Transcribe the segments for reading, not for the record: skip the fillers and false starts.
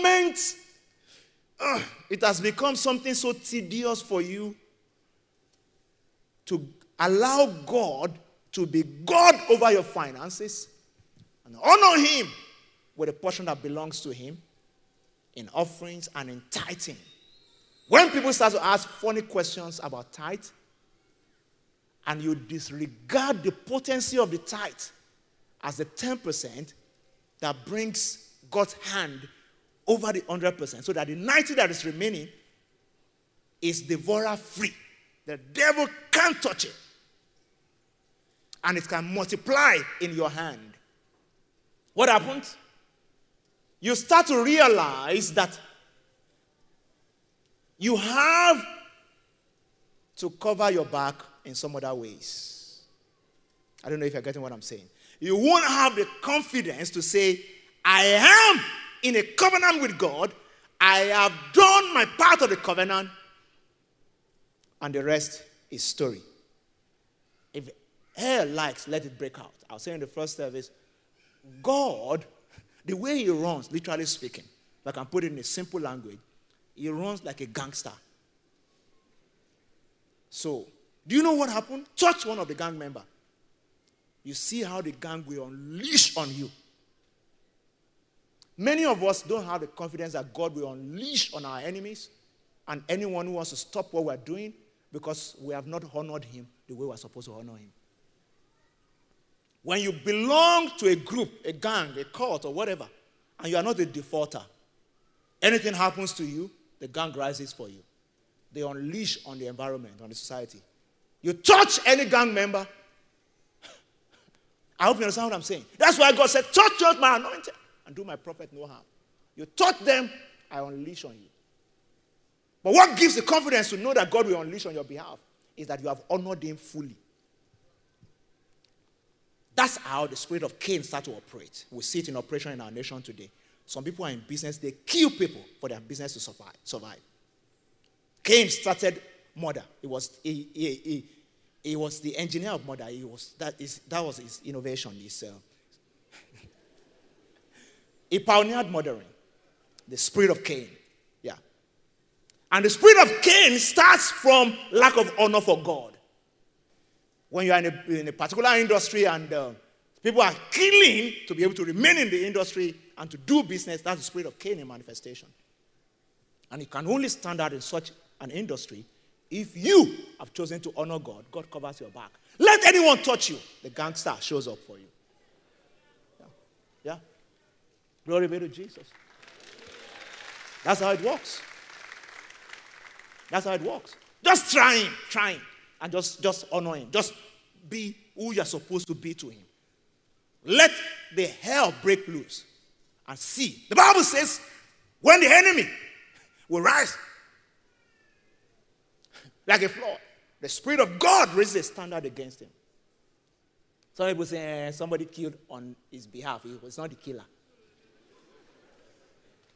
moment, it has become something so tedious for you to allow God to be God over your finances and honor him with a portion that belongs to him in offerings and in tithing. When people start to ask funny questions about tithe and you disregard the potency of the tithe as the 10% that brings God's hand over the 100%, so that the 90 that is remaining is devourer free. The devil can't touch it. And it can multiply in your hand. What happens? You start to realize that you have to cover your back in some other ways. I don't know if you're getting what I'm saying. You won't have the confidence to say, I am in a covenant with God. I have done my part of the covenant. And the rest is story. If hell likes, let it break out. I was saying in the first service, God, the way he runs, literally speaking, if I can put it in a simple language, he runs like a gangster. So, do you know what happened? Touch one of the gang members. You see how the gang will unleash on you. Many of us don't have the confidence that God will unleash on our enemies and anyone who wants to stop what we're doing because we have not honored him the way we're supposed to honor him. When you belong to a group, a gang, a cult, or whatever, and you are not a defaulter, anything happens to you, the gang rises for you. They unleash on the environment, on the society. You touch any gang member. I hope you understand what I'm saying. That's why God said, touch not my anointed and do my prophet no harm. You touch them, I unleash on you. But what gives the confidence to know that God will unleash on your behalf is that you have honored him fully. That's how the spirit of Cain starts to operate. We see it in operation in our nation today. Some people are in business. They kill people for their business to survive. Cain started murder. He was the engineer of murder. That was his innovation. He pioneered murdering. The spirit of Cain. Yeah. And the spirit of Cain starts from lack of honor for God. When you are in a particular industry and people are killing to be able to remain in the industry and to do business, that's the spirit of Cain in manifestation. And it can only stand out in such an industry if you have chosen to honor God. God covers your back. Let anyone touch you, the gangster shows up for you. Yeah? Glory be to Jesus. That's how it works. That's how it works. Just try him. And just honor him. Just be who you're supposed to be to him. Let the hell break loose and see. The Bible says, when the enemy will rise like a flood, the Spirit of God raises a standard against him. Some people say, somebody killed on his behalf. He was not the killer.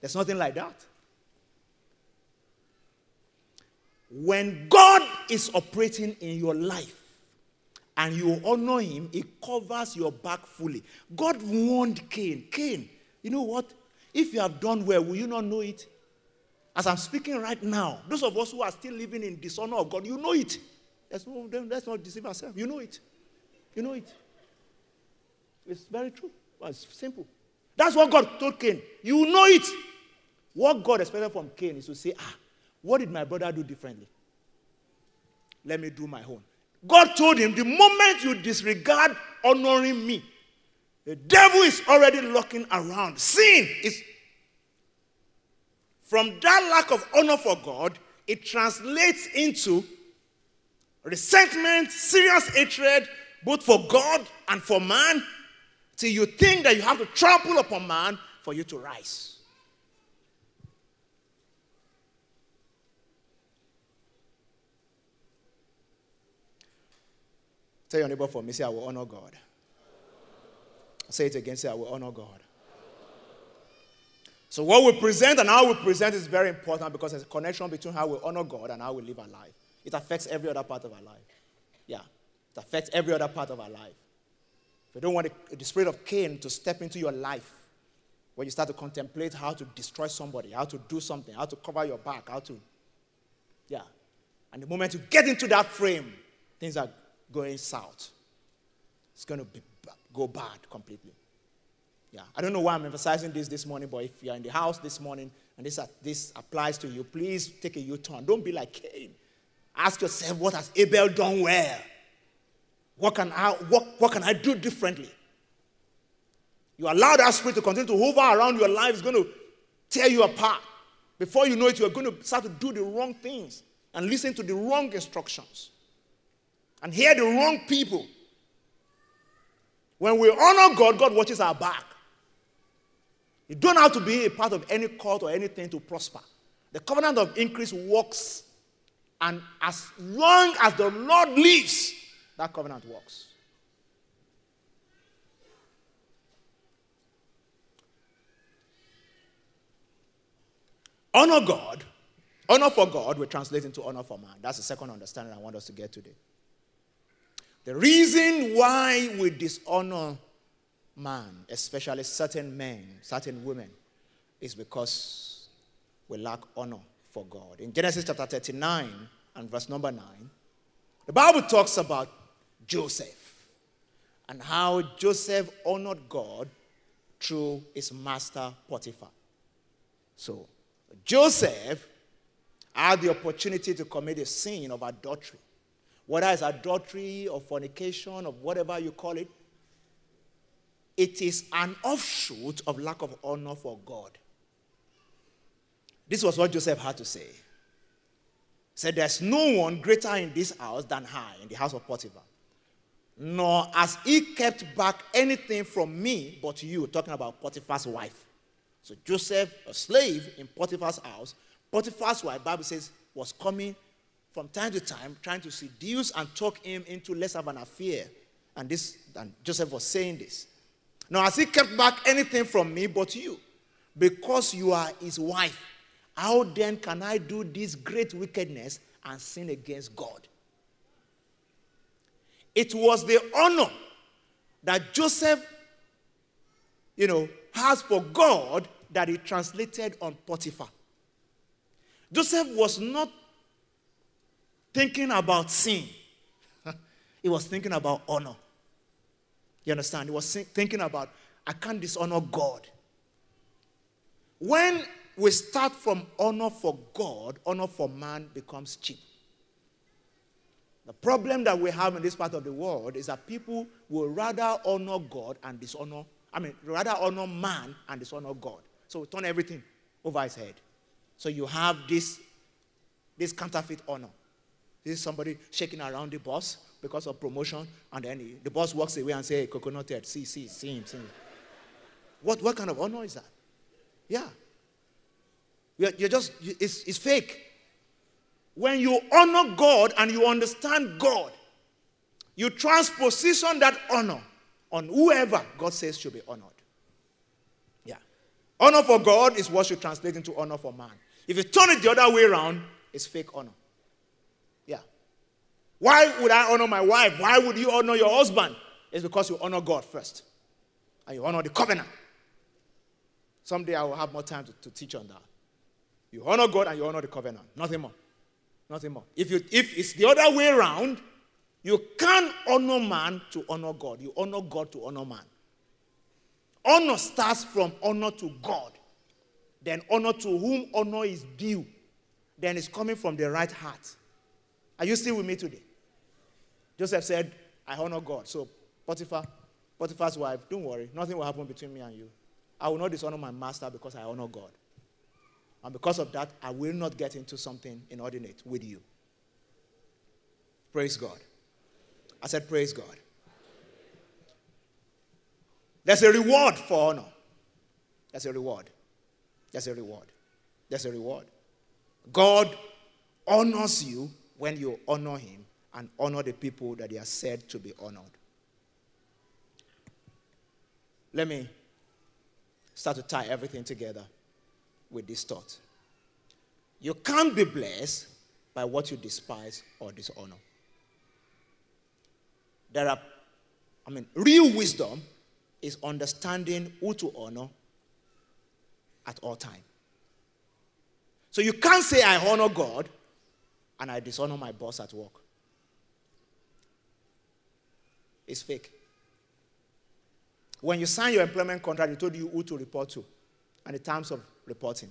There's nothing like that. When God is operating in your life and you honor him, he covers your back fully. God warned Cain. Cain, you know what? If you have done well, will you not know it? As I'm speaking right now, those of us who are still living in dishonor of God, you know it. Let's not deceive ourselves. You know it. You know it. It's very true. It's simple. That's what God told Cain. You know it. What God expected from Cain is to say, what did my brother do differently? Let me do my own. God told him, the moment you disregard honoring me, the devil is already lurking around. Sin is... From that lack of honor for God, it translates into resentment, serious hatred, both for God and for man, till you think that you have to trample upon man for you to rise. Tell your neighbor for me, say, I will honor God. Say it again, say, I will honor God. So what we present and how we present is very important because there's a connection between how we honor God and how we live our life. It affects every other part of our life. Yeah, it affects every other part of our life. If you don't want the spirit of Cain to step into your life, When you start to contemplate how to destroy somebody, how to do something, how to cover your back, how to, yeah. And the moment you get into that frame, things are going south. It's going to go bad completely. Yeah. I don't know why I'm emphasizing this morning, but if you're in the house this morning and this applies to you, please take a U-turn. Don't be like Cain. Ask yourself, what has Abel done well? What can I do differently? You allow that spirit to continue to hover around your life. It's going to tear you apart. Before you know it, you're going to start to do the wrong things and listen to the wrong instructions and hear the wrong people. When we honor God, God watches our back. You don't have to be a part of any cult or anything to prosper. The covenant of increase works, and as long as the Lord lives, that covenant works. Honor God. Honor for God will translate into honor for man. That's the second understanding I want us to get today. The reason why we dishonor man, especially certain men, certain women, is because we lack honor for God. In Genesis chapter 39 and verse number 9, the Bible talks about Joseph and how Joseph honored God through his master Potiphar. So, Joseph had the opportunity to commit a sin of adultery. Whether it's adultery or fornication or whatever you call it, it is an offshoot of lack of honor for God. This was what Joseph had to say. He said, "There's no one greater in this house than I, in the house of Potiphar. Nor has he kept back anything from me but you," talking about Potiphar's wife. So Joseph, a slave in Potiphar's house, Potiphar's wife, Bible says, was coming from time to time, trying to seduce and talk him into less of an affair. And Joseph was saying this. "Now, has he kept back anything from me but you? Because you are his wife, how then can I do this great wickedness and sin against God?" It was the honor that Joseph, has for God that he translated on Potiphar. Joseph was not thinking about sin. He was thinking about honor. You understand? He was thinking about, I can't dishonor God. When we start from honor for God, honor for man becomes cheap. The problem that we have in this part of the world is that people will rather honor God and dishonor, rather honor man and dishonor God. So we turn everything over his head. So you have this counterfeit honor. This is somebody shaking around the boss because of promotion, and then the boss walks away and says, "Hey, coconut head, see him, see him." What kind of honor is that? Yeah. It's fake. When you honor God and you understand God, you transposition that honor on whoever God says should be honored. Yeah. Honor for God is what you translate into honor for man. If you turn it the other way around, it's fake honor. Yeah. Why would I honor my wife? Why would you honor your husband? It's because you honor God first. And you honor the covenant. Someday I will have more time to teach on that. You honor God and you honor the covenant. Nothing more. Nothing more. If it's the other way around, you can't honor man to honor God. You honor God to honor man. Honor starts from honor to God. Then honor to whom honor is due. Then it's coming from the right heart. Are you still with me today? Joseph said, "I honor God. So Potiphar's wife, don't worry. Nothing will happen between me and you. I will not dishonor my master because I honor God. And because of that, I will not get into something inordinate with you." Praise God. I said, praise God. There's a reward for honor. There's a reward. There's a reward. There's a reward. God honors you when you honor him and honor the people that he has said to be honored. Let me start to tie everything together with this thought. You can't be blessed by what you despise or dishonor. Real wisdom is understanding who to honor at all times. So you can't say I honor God and I dishonor my boss at work. It's fake. When you sign your employment contract, it told you who to report to and the terms of reporting.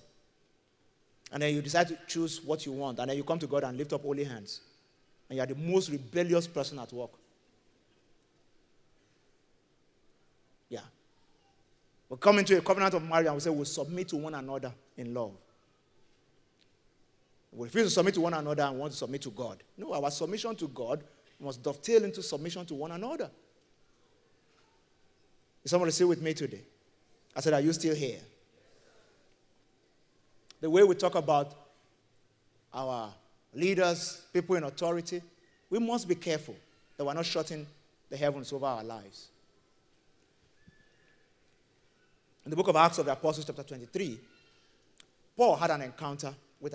And then you decide to choose what you want. And then you come to God and lift up holy hands. And you are the most rebellious person at work. Yeah. We'll come into a covenant of marriage and we'll say we'll submit to one another in love. We refuse to submit to one another and want to submit to God. No, our submission to God must dovetail into submission to one another. Is somebody still with me today? I said, are you still here? The way we talk about our leaders, people in authority, we must be careful that we're not shutting the heavens over our lives. In the book of Acts of the Apostles, chapter 23, Paul had an encounter with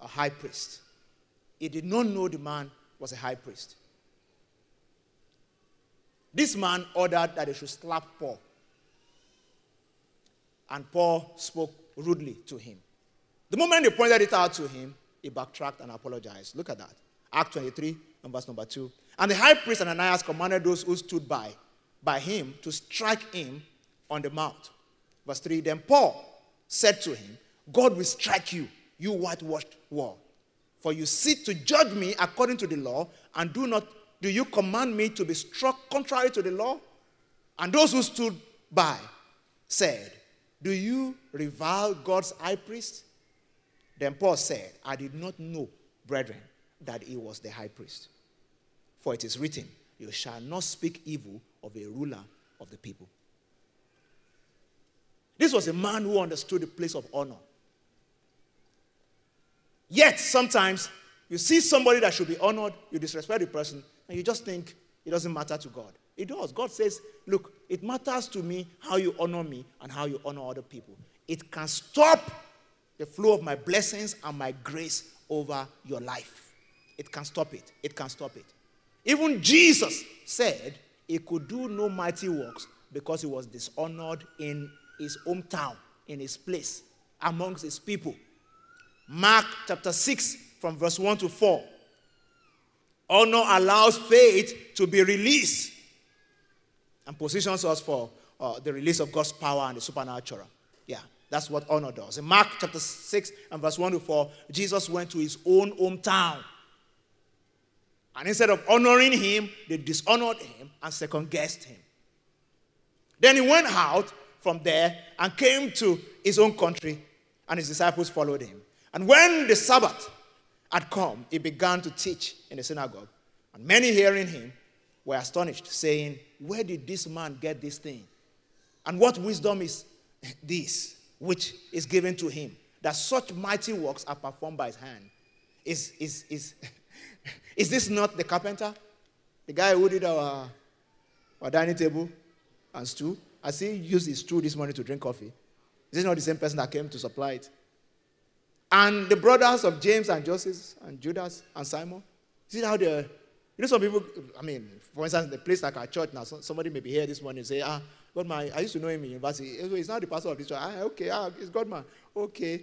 a high priest. He did not know the man was a high priest. This man ordered that they should slap Paul. And Paul spoke rudely to him. The moment they pointed it out to him, he backtracked and apologized. Look at that. Acts 23, verse number 2. And the high priest Ananias commanded those who stood by him to strike him on the mouth. Verse 3, then Paul said to him, God will strike you, you whitewashed wall. For you sit to judge me according to the law, and do you command me to be struck contrary to the law? And those who stood by said, do you revile God's high priest? Then Paul said, I did not know, brethren, that he was the high priest. For it is written, you shall not speak evil of a ruler of the people. This was a man who understood the place of honor. Yet, sometimes, you see somebody that should be honored, you disrespect the person, and you just think it doesn't matter to God. It does. God says, look, it matters to me how you honor me and how you honor other people. It can stop the flow of my blessings and my grace over your life. It can stop it. It can stop it. Even Jesus said he could do no mighty works because he was dishonored in his hometown, in his place, amongst his people. Mark chapter 6 from verse 1 to 4. Honor allows faith to be released and positions us for the release of God's power and the supernatural. Yeah, that's what honor does. In Mark chapter 6 and verse 1 to 4, Jesus went to his own hometown. And instead of honoring him, they dishonored him and second-guessed him. Then he went out from there and came to his own country, and his disciples followed him. And when the Sabbath had come, he began to teach in the synagogue. And many hearing him were astonished, saying, where did this man get this thing? And what wisdom is this which is given to him, that such mighty works are performed by his hand? Is this not the carpenter, the guy who did our dining table and stool? I see he used his stool this morning to drink coffee. Is this not the same person that came to supply it? And the brothers of James and Joseph and Judas and Simon, see how they're, you know, some people, I mean, for instance, in a place like our church now, somebody may be here this morning and say, Godman, I used to know him in university. He's now the pastor of this church. It's Godman. Okay.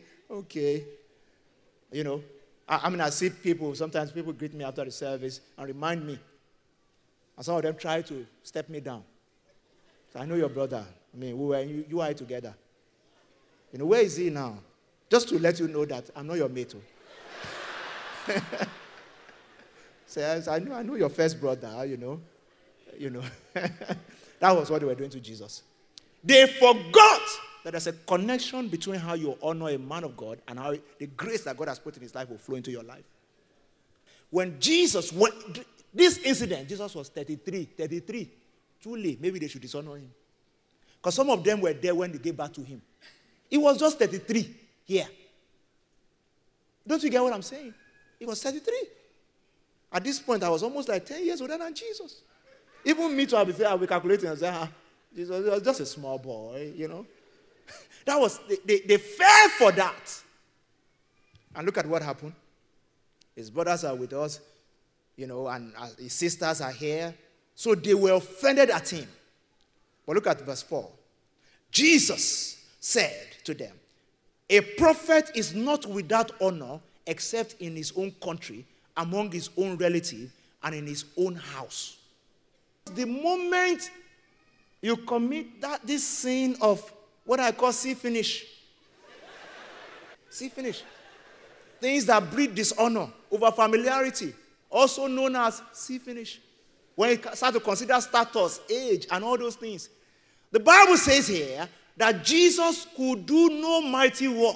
You know, I see people, sometimes people greet me after the service and remind me. And some of them try to step me down. So I know your brother. I mean, you are together. You know, where is he now? Just to let you know that I'm not your mate. So I know your first brother, you know. That was what they were doing to Jesus. They forgot that there's a connection between how you honor a man of God and how the grace that God has put in his life will flow into your life. When Jesus went, this incident, Jesus was 33. Too late. Maybe they should dishonor him. Because some of them were there when they gave back to him. He was just 33 here. Don't you get what I'm saying? He was 33. At this point, I was almost like 10 years older than Jesus. Even me, too, I'll be calculating and say, Jesus was just a small boy, you know. That was, they fell for that. And look at what happened. His brothers are with us, you know, and his sisters are here. So they were offended at him. But look at verse 4. Jesus said to them, A prophet is not without honor except in his own country, among his own relatives, and in his own house. The moment you commit this sin of what I call see finish. Things that breed dishonor over familiarity, also known as see finish. When you start to consider status, age, and all those things. The Bible says here that Jesus could do no mighty work.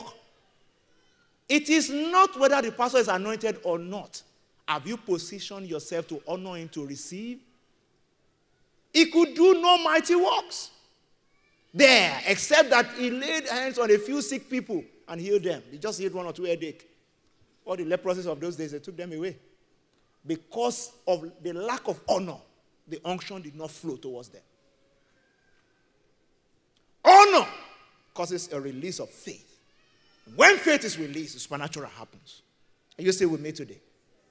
It is not whether the pastor is anointed or not. Have you positioned yourself to honor him to receive? He could do no mighty works there, except that he laid hands on a few sick people and healed them. He just healed one or two headache. All the leprosies of those days, they took them away. Because of the lack of honor, the unction did not flow towards them. Honor causes a release of faith. When faith is released, the supernatural happens. Are you still with me today?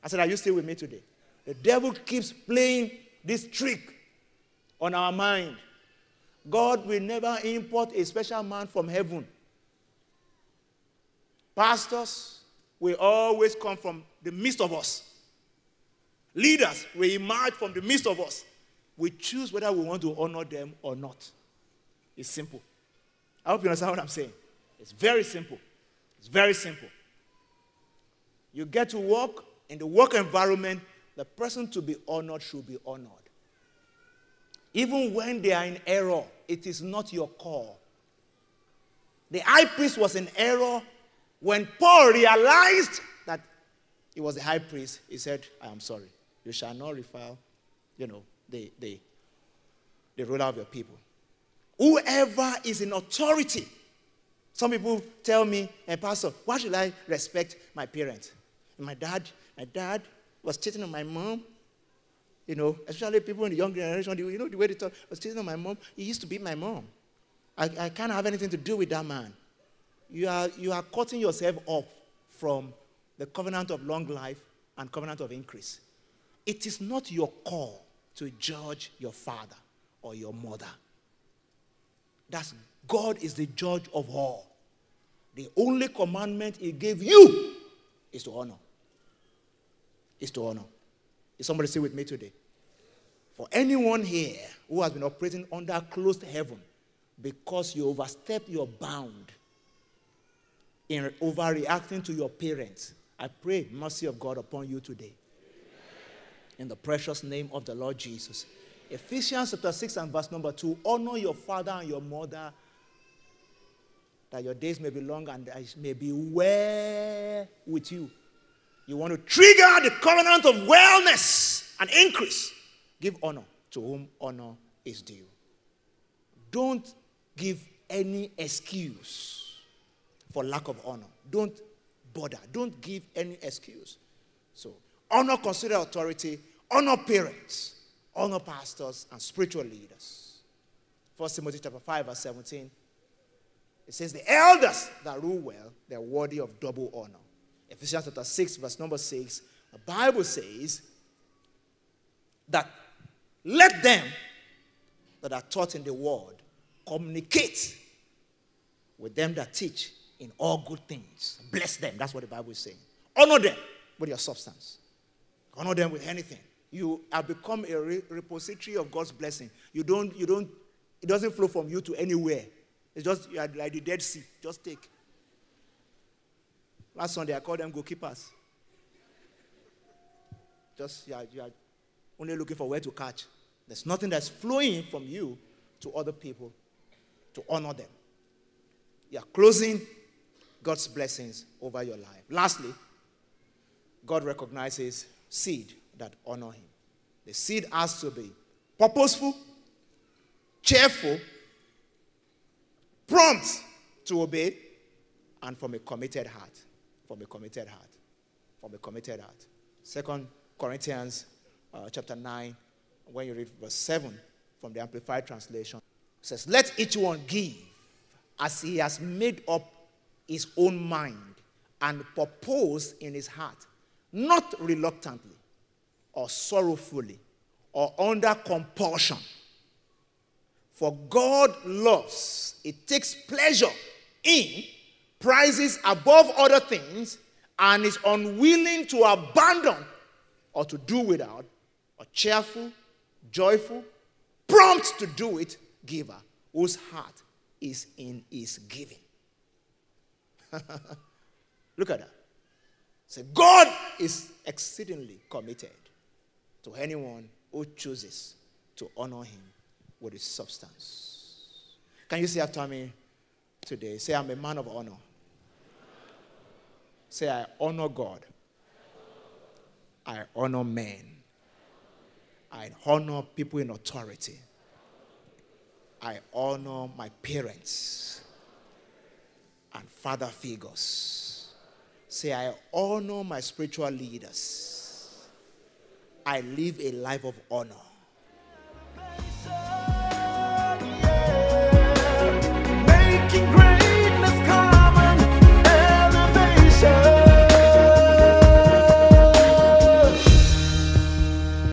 I said, are you still with me today? The devil keeps playing this trick on our mind. God will never import a special man from heaven. Pastors will always come from the midst of us. Leaders will emerge from the midst of us. We choose whether we want to honor them or not. It's simple. I hope you understand what I'm saying. It's very simple. It's very simple. You get to work, in the work environment, the person to be honored should be honored. Even when they are in error, it is not your call. The high priest was in error. When Paul realized that he was the high priest, he said, I am sorry. You shall not revile, the ruler of your people. Whoever is in authority. Some people tell me, hey, Pastor, why should I respect my parents? My dad was cheating on my mom. Especially people in the young generation, the way they talk, was cheating on my mom. He used to beat my mom. I can't have anything to do with that man. You are cutting yourself off from the covenant of long life and covenant of increase. It is not your call to judge your father or your mother. That's God is the judge of all. The only commandment he gave you is to honor. Is to honor. Is somebody still with me today? For anyone here who has been operating under closed heaven because you overstep your bound in overreacting to your parents, I pray mercy of God upon you today. In the precious name of the Lord Jesus. Ephesians chapter 6 and verse number 2, honor your father and your mother, that your days may be long and it may be well with you. You want to trigger the covenant of wellness and increase. Give honor to whom honor is due. Don't give any excuse for lack of honor. Don't bother. Don't give any excuse. So, honor consider authority, honor parents, honor pastors and spiritual leaders. 1 Timothy chapter 5 verse 17. It says, the elders that rule well, they are worthy of double honor. Ephesians chapter 6 verse number 6. The Bible says that let them that are taught in the word communicate with them that teach in all good things. Bless them. That's what the Bible is saying. Honor them with your substance. Honor them with anything. You have become a repository of God's blessing. It doesn't flow from you to anywhere. It's just, you are like the Dead Sea. Just take. Last Sunday, I called them goalkeepers. Just, you are only looking for where to catch. There's nothing that's flowing from you to other people to honor them. You are closing God's blessings over your life. Lastly, God recognizes seed that honor him. The seed has to be purposeful, cheerful, prompt to obey, and from a committed heart. From a committed heart. From a committed heart. 2 Corinthians chapter 9, when you read verse 7 from the Amplified Translation, it says, let each one give as he has made up his own mind and purpose in his heart, not reluctantly, or sorrowfully, or under compulsion. For God loves, it takes pleasure in prizes above other things and is unwilling to abandon or to do without a cheerful, joyful, prompt to do it giver whose heart is in his giving. Look at that. So God is exceedingly committed to anyone who chooses to honor him with his substance. Can you say after me today? Say, I'm a man of honor. Say, I honor God. I honor men. I honor people in authority. I honor my parents and father figures. Say, I honor my spiritual leaders. I live a life of honor.